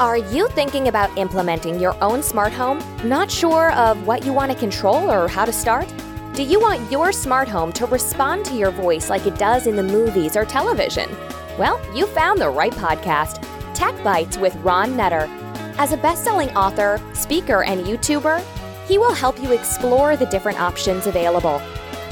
Are you thinking about implementing your own smart home? Not sure of what you want to control or how to start? Do you want your smart home to respond to your voice like it does in the movies or television? Well, you found the right podcast, TechBytes with Ron Nutter. As a best-selling author, speaker, and YouTuber, he will help you explore the different options available.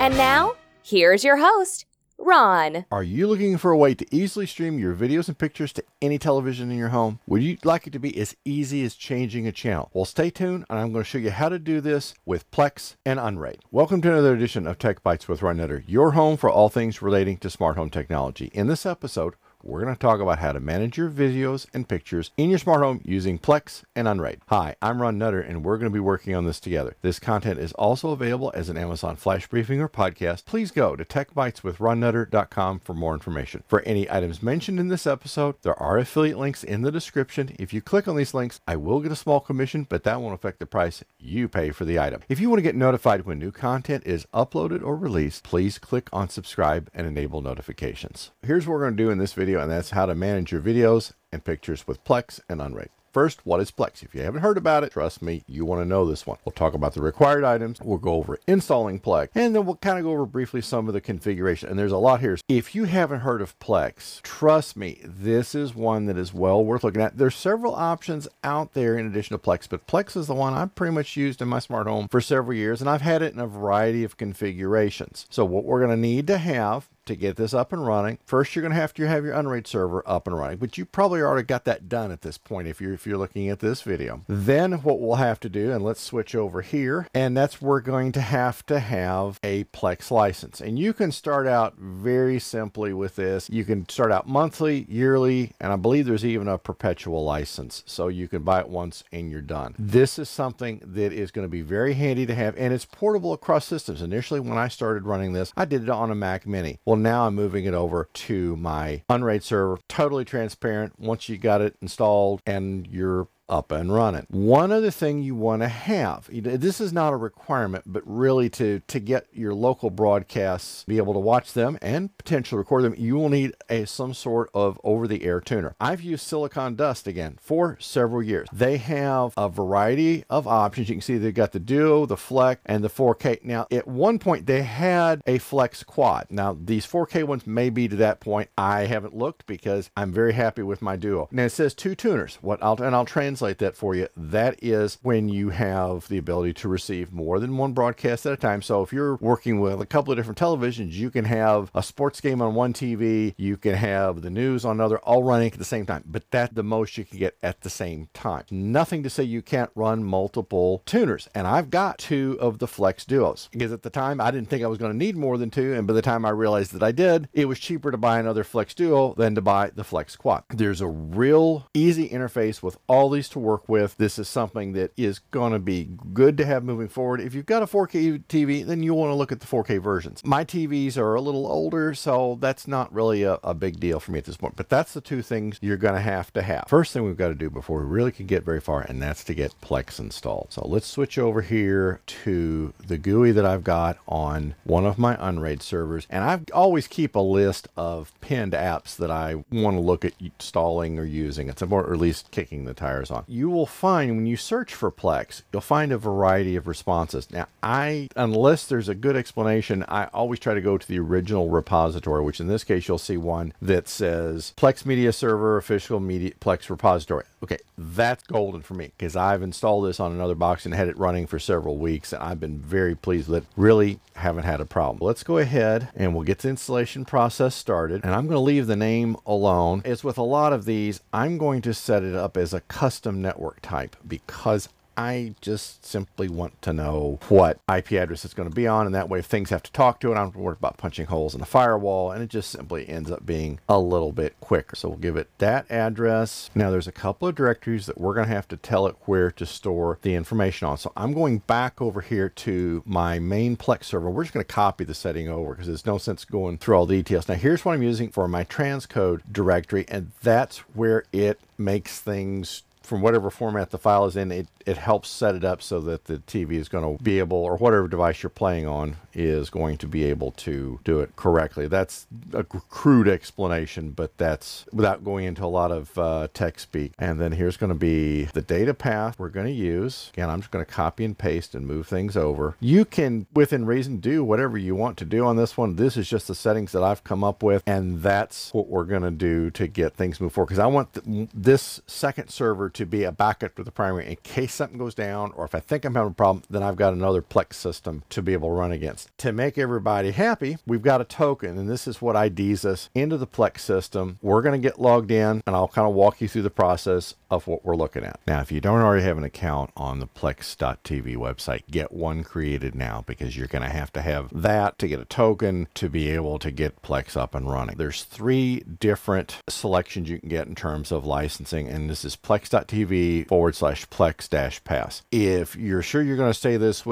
And now, here's your host, Ron. Are you looking for a way to easily stream your videos and pictures to any television in your home? Would you like it to be as easy as changing a channel? Well, stay tuned, and I'm going to show you how to do this with Plex and Unraid. Welcome to another edition of Tech Bytes with Ron Nutter, your home for all things relating to smart home technology. In this episode, we're going to talk about how to manage your videos and pictures in your smart home using Plex and Unraid. Hi, I'm Ron Nutter, and we're going to be working on this together. This content is also available as an Amazon Flash Briefing or podcast. Please go to techbyteswithronnutter.com for more information. For any items mentioned in this episode, there are affiliate links in the description. If you click on these links, I will get a small commission, but that won't affect the price you pay for the item. If you want to get notified when new content is uploaded or released, please click on subscribe and enable notifications. Here's what we're going to do in this video, and that's how to manage your videos and pictures with Plex and Unraid. First, what is Plex? If you haven't heard about it, trust me, you want to know this one. We'll talk about the required items, we'll go over installing Plex, and then we'll kind of go over briefly some of the configuration. And there's a lot here. If you haven't heard of Plex, trust me, this is one that is well worth looking at. There's several options out there in addition to Plex, but Plex is the one I've pretty much used in my smart home for several years, and I've had it in a variety of configurations. So what we're going to need to have to get this up and running, first you're going to have your Unraid server up and running, but you probably already got that done at this point if you're looking at this video. Then what we'll have to do, and let's switch over here, and that's we're going to have a Plex license. And you can start out very simply with this. You can start out monthly, yearly, and I believe there's even a perpetual license. So you can buy it once and you're done. This is something that is going to be very handy to have, and it's portable across systems. Initially, when I started running this, I did it on a Mac Mini. Well, now I'm moving it over to my Unraid server. Totally transparent. Once you got it installed and you're up and running. One other thing you want to have, this is not a requirement, but really to get your local broadcasts, be able to watch them and potentially record them, you will need some sort of over-the-air tuner. I've used Silicon Dust again for several years. They have a variety of options. You can see they've got the Duo, the Flex, and the 4K. Now, at one point they had a Flex Quad. Now, these 4K ones may be to that point. I haven't looked because I'm very happy with my Duo. Now, it says 2 tuners. I'll translate that for you. That is when you have the ability to receive more than one broadcast at a time. So if you're working with a couple of different televisions, you can have a sports game on one TV, you can have the news on another, all running at the same time, but that's the most you can get at the same time. Nothing to say you can't run multiple tuners. And I've got 2 of the Flex Duos because at the time I didn't think I was going to need more than 2. And by the time I realized that I did, it was cheaper to buy another Flex Duo than to buy the Flex Quad. There's a real easy interface with all these to work with. This is something that is going to be good to have moving forward. If you've got a 4K TV, then you'll want to look at the 4K versions. My TVs are a little older, so that's not really a big deal for me at this point, but that's the 2 things you're going to have to have. First thing we've got to do before we really can get very far, and that's to get Plex installed. So let's switch over here to the GUI that I've got on one of my Unraid servers, and I always keep a list of pinned apps that I want to look at installing or using. It's more, or at least kicking the tires on. You will find when you search for Plex, you'll find a variety of responses. Now, unless there's a good explanation, I always try to go to the original repository, which in this case, you'll see one that says Plex Media Server, Official Media Plex Repository. Okay, that's golden for me because I've installed this on another box and had it running for several weeks, and I've been very pleased with it. Really haven't had a problem. Let's go ahead and we'll get the installation process started, and I'm going to leave the name alone. As with a lot of these, I'm going to set it up as a custom network type because I just simply want to know what IP address it's going to be on, and that way if things have to talk to it, I don't worry about punching holes in the firewall, and it just simply ends up being a little bit quicker. So we'll give it that address. Now there's a couple of directories that we're going to have to tell it where to store the information on. So I'm going back over here to my main Plex server. We're just going to copy the setting over because there's no sense going through all the details. Now here's what I'm using for my transcode directory, and that's where it makes things from whatever format the file is in, it helps set it up so that the TV is going to be able, or whatever device you're playing on is going to be able to do it correctly. That's a crude explanation, but that's without going into a lot of tech speak. And then here's going to be the data path we're going to use. Again, I'm just going to copy and paste and move things over. You can, within reason, do whatever you want to do on this one. This is just the settings that I've come up with, and that's what we're going to do to get things moved forward, because I want this second server to be a backup to the primary in case something goes down, or if I think I'm having a problem, then I've got another Plex system to be able to run against. To make everybody happy, we've got a token, and this is what IDs us into the Plex system. We're going to get logged in, and I'll kind of walk you through the process of what we're looking at. Now, if you don't already have an account on the Plex.tv website, get one created now, because you're going to have that to get a token to be able to get Plex up and running. There's three different selections you can get in terms of licensing, and this is Plex.tv/Plex-Pass. If you're sure you're going to stay with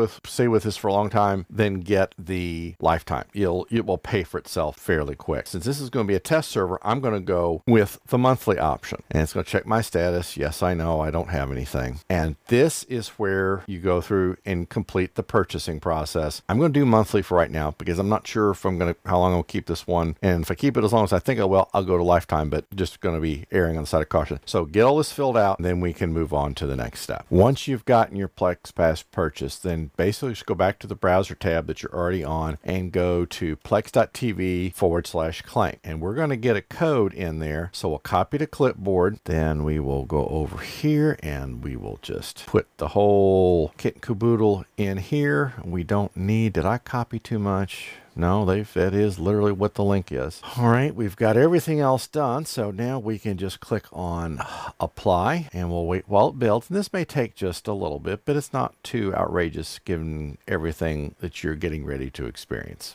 this for a long time, then get the lifetime. It will pay for itself fairly quick. Since this is going to be a test server, I'm going to go with the monthly option, and it's going to check my status. Yes, I know I don't have anything. And this is where you go through and complete the purchasing process. I'm going to do monthly for right now because I'm not sure if I'm going to, how long I'll keep this one. And if I keep it as long as I think I will, I'll go to lifetime, but just going to be erring on the side of caution. So get all this filled out, and then we can move on to the next step. Once you've gotten your Plex Pass purchase, then basically just go back to the browser tab that you're already on and go to plex.tv/claim. And we're going to get a code in there. So we'll copy to clipboard. Then we will go over here and we will just put the whole kit and caboodle in here. We don't need, did I copy too much? No, that is literally what the link is. All right, we've got everything else done. So now we can just click on apply and we'll wait while it builds. And this may take just a little bit, but it's not too outrageous given everything that you're getting ready to experience.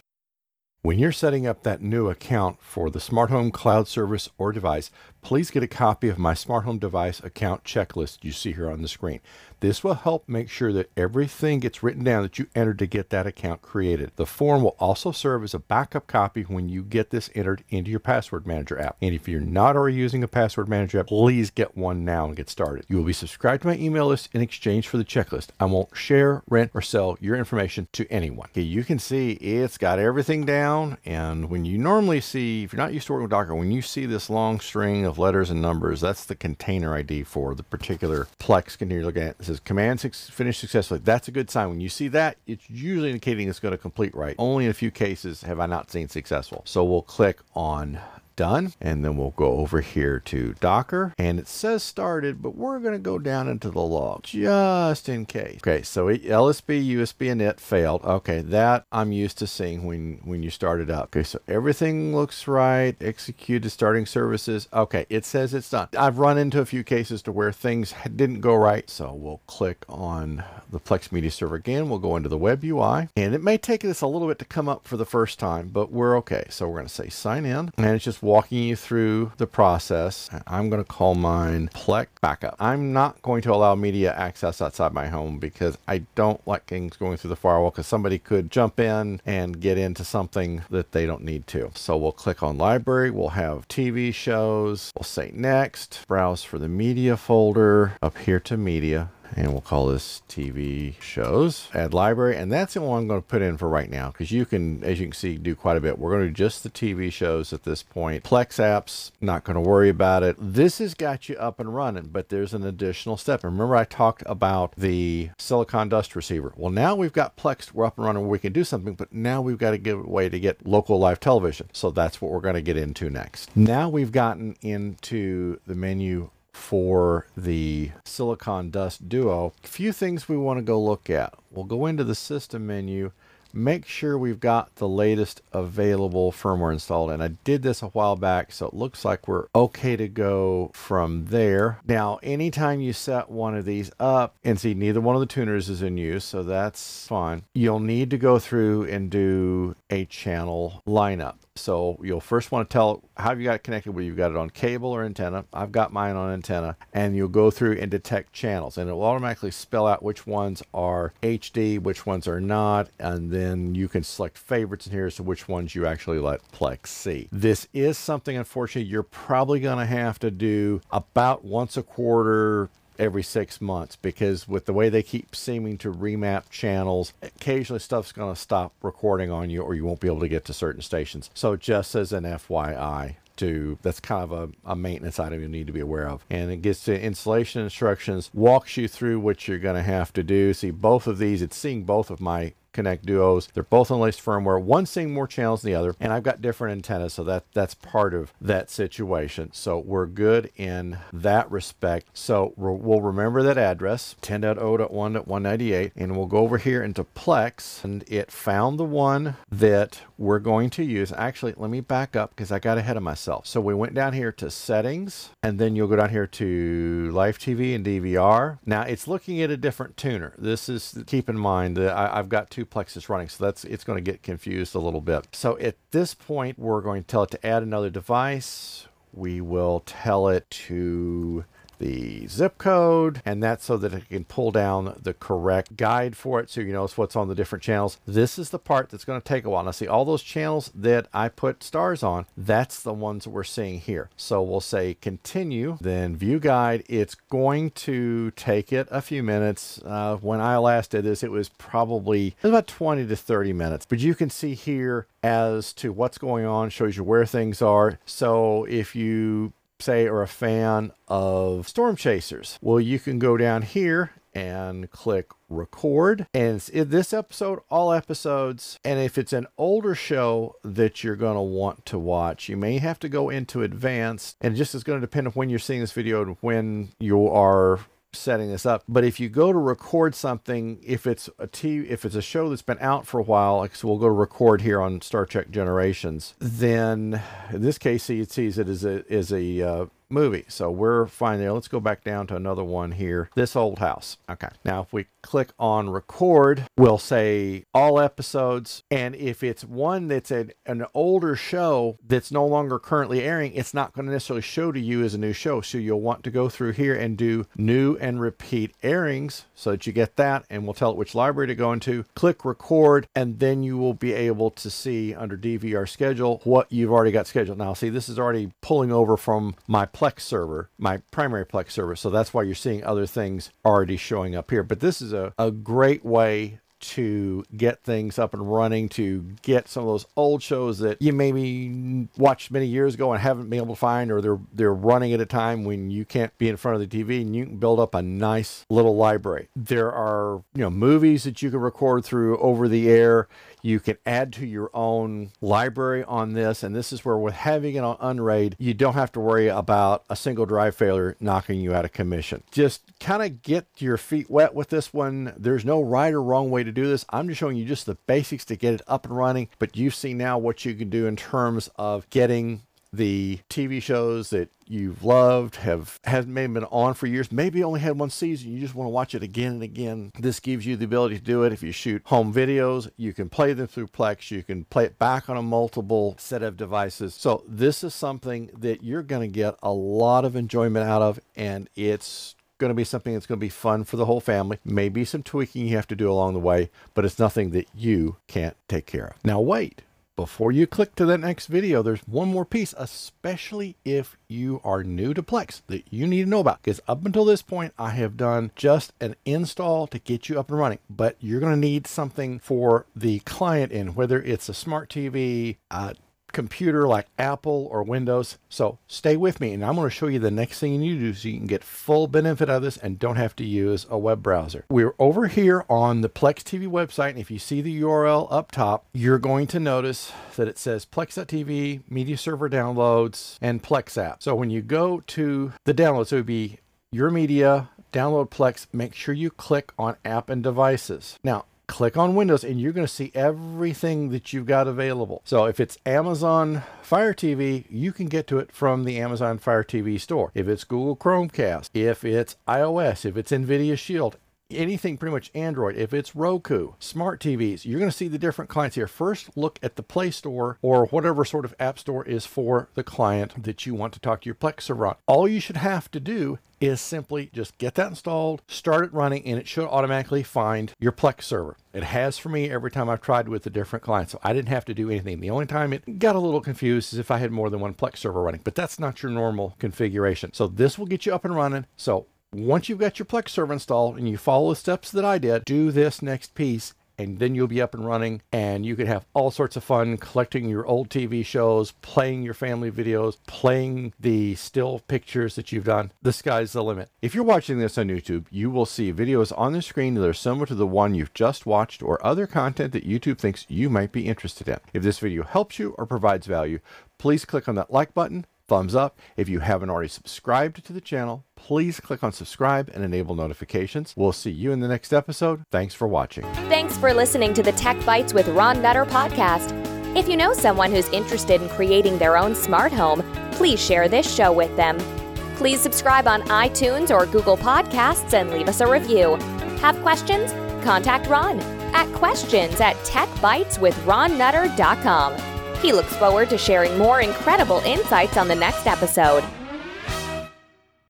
When you're setting up that new account for the Smart Home Cloud Service or device, please get a copy of my Smart Home Device Account Checklist you see here on the screen. This will help make sure that everything gets written down that you entered to get that account created. The form will also serve as a backup copy when you get this entered into your Password Manager app. And if you're not already using a Password Manager app, please get one now and get started. You will be subscribed to my email list in exchange for the checklist. I won't share, rent, or sell your information to anyone. Okay, you can see it's got everything down. And when you normally see, if you're not used to working with Docker, when you see this long string of letters and numbers, that's the container ID for the particular Plex container you're looking at. It says command finished successfully. That's a good sign. When you see that, it's usually indicating it's going to complete right. Only in a few cases have I not seen successful. So we'll click on done, and then we'll go over here to Docker, and it says started, but we're going to go down into the log just in case. Okay, so LSB, USB, init failed. Okay, that I'm used to seeing when you start it up. Okay, so everything looks right. Executed starting services. Okay, it says it's done. I've run into a few cases to where things didn't go right, so we'll click on the Plex Media Server again. We'll go into the web UI, and it may take us a little bit to come up for the first time, but we're okay. So we're going to say sign in, and it's just walking you through the process. I'm going to call mine Plex Backup. I'm not going to allow media access outside my home because I don't like things going through the firewall, because somebody could jump in and get into something that they don't need to. So we'll click on library. We'll have TV shows. We'll say next. Browse for the media folder. Up here to media. And we'll call this TV shows. Add library, and that's the one I'm going to put in for right now, because you can, as you can see, do quite a bit. We're going to do just the TV shows at this point. Plex apps, not going to worry about it. This has got you up and running, but there's an additional step. And remember I talked about the Silicon Dust receiver. Well, now we've got Plex, we're up and running, where we can do something, but now we've got to give it away to get local live television. So that's what we're going to get into next. Now we've gotten into the menu for the Silicon Dust Duo. A few things we want to go look at. We'll go into the system menu, make sure we've got the latest available firmware installed. And I did this a while back, so it looks like we're okay to go from there. Now, anytime you set one of these up, and see, neither one of the tuners is in use, so that's fine. You'll need to go through and do a channel lineup. So you'll first want to tell how you got it connected, whether you've got it on cable or antenna. I've got mine on antenna, and you'll go through and detect channels, and it will automatically spell out which ones are HD, which ones are not, and then you can select favorites in here, so which ones you actually let Plex see. This is something, unfortunately, you're probably going to have to do about once a quarter every 6 months, because with the way they keep seeming to remap channels, occasionally stuff's going to stop recording on you or you won't be able to get to certain stations. So just as an FYI, that's kind of a maintenance item you need to be aware of. And it gets to installation instructions, walks you through what you're going to have to do. See, both of these, it's seeing both of my Connect Duos. They're both on the latest firmware, one seeing more channels than the other, and I've got different antennas, so that's part of that situation. So we're good in that respect. So we'll remember that address, 10.0.1.198, and we'll go over here into Plex, and it found the one that we're going to use. Actually, let me back up because I got ahead of myself. So we went down here to settings, and then you'll go down here to live TV and DVR. Now it's looking at a different tuner. This is, keep in mind that I've got two Plexes running, so it's going to get confused a little bit. So at this point, we're going to tell it to add another device. We will tell it to the zip code, and that's so that it can pull down the correct guide for it, so you know what's on the different channels. This is the part that's going to take a while. Now see, all those channels that I put stars on, that's the ones that we're seeing here. So we'll say continue, then view guide. It's going to take it a few minutes. When I last did this, it was about 20 to 30 minutes, but you can see here as to what's going on, shows you where things are. So if you say are a fan of storm chasers, well, you can go down here and click record, and it's in this episode, all episodes. And if it's an older show that you're going to want to watch, you may have to go into advanced, and just is going to depend on when you're seeing this video and when you are setting this up. But if you go to record something, if it's a show that's been out for a while, like, so we'll go to record here on Star Trek Generations, then in this case it sees it as a movie. So we're fine there. Let's go back down to another one here, This Old House. Okay, now if we click on record, we'll say all episodes, and if it's one that's an older show that's no longer currently airing, it's not going to necessarily show to you as a new show, so you'll want to go through here and do new and repeat airings so that you get that. And we'll tell it which library to go into, click record, and then you will be able to see under DVR schedule what you've already got scheduled. Now see, this is already pulling over from my Plex server, my primary Plex server. So that's why you're seeing other things already showing up here. But this is a great way to get things up and running, to get some of those old shows that you maybe watched many years ago and haven't been able to find, or they're running at a time when you can't be in front of the TV, and you can build up a nice little library. There are, you know, movies that you can record through over the air. You can add to your own library on this, and this is where with having it on Unraid, you don't have to worry about a single drive failure knocking you out of commission. Just kind of get your feet wet with this one. There's no right or wrong way to do this. I'm just showing you just the basics to get it up and running, but you see now what you can do in terms of getting the TV shows that you've loved, have maybe been on for years, maybe only had one season, you just want to watch it again and again. This gives you the ability to do it. If you shoot home videos, you can play them through Plex, you can play it back on a multiple set of devices. So this is something that you're going to get a lot of enjoyment out of, and it's going to be something that's going to be fun for the whole family. Maybe some tweaking you have to do along the way, but it's nothing that you can't take care of. Now wait, before you click to the next video, there's one more piece, especially if you are new to Plex, that you need to know about, because up until this point, I have done just an install to get you up and running, but you're going to need something for the client end, whether it's a smart TV, computer like Apple or Windows. So stay with me, and I'm going to show you the next thing you need to do so you can get full benefit of this and don't have to use a web browser. We're over here on the Plex TV website, and if you see the URL up top, you're going to notice that it says Plex.tv, Media Server Downloads, and Plex App. So when you go to the downloads, it would be your media, download Plex, make sure you click on App and Devices. Now, click on Windows, and you're going to see everything that you've got available. So if it's Amazon Fire TV, you can get to it from the Amazon Fire TV store. If it's Google Chromecast, if it's iOS, if it's Nvidia Shield, anything pretty much Android, if it's Roku, smart TVs, you're going to see the different clients here. First, look at the Play Store or whatever sort of app store is for the client that you want to talk to your Plex server on. All you should have to do is simply just get that installed, start it running, and it should automatically find your Plex server. It has for me every time I've tried with the different clients, so I didn't have to do anything. The only time it got a little confused is if I had more than one Plex server running, but that's not your normal configuration. So this will get you up and running. So Once you've got your Plex server installed and you follow the steps that I did, do this next piece, and then you'll be up and running, and you can have all sorts of fun collecting your old TV shows, playing your family videos, playing the still pictures that you've done. The sky's the limit. If you're watching this on YouTube, you will see videos on the screen that are similar to the one you've just watched or other content that YouTube thinks you might be interested in. If this video helps you or provides value, please click on that like button, thumbs up. If you haven't already subscribed to the channel, please click on subscribe and enable notifications. We'll see you in the next episode. Thanks for watching. Thanks for listening to the TechBytes with Ron Nutter podcast. If you know someone who's interested in creating their own smart home, please share this show with them. Please subscribe on iTunes or Google Podcasts and leave us a review. Have questions? Contact Ron at questions@techbyteswithronnutter.com. He looks forward to sharing more incredible insights on the next episode.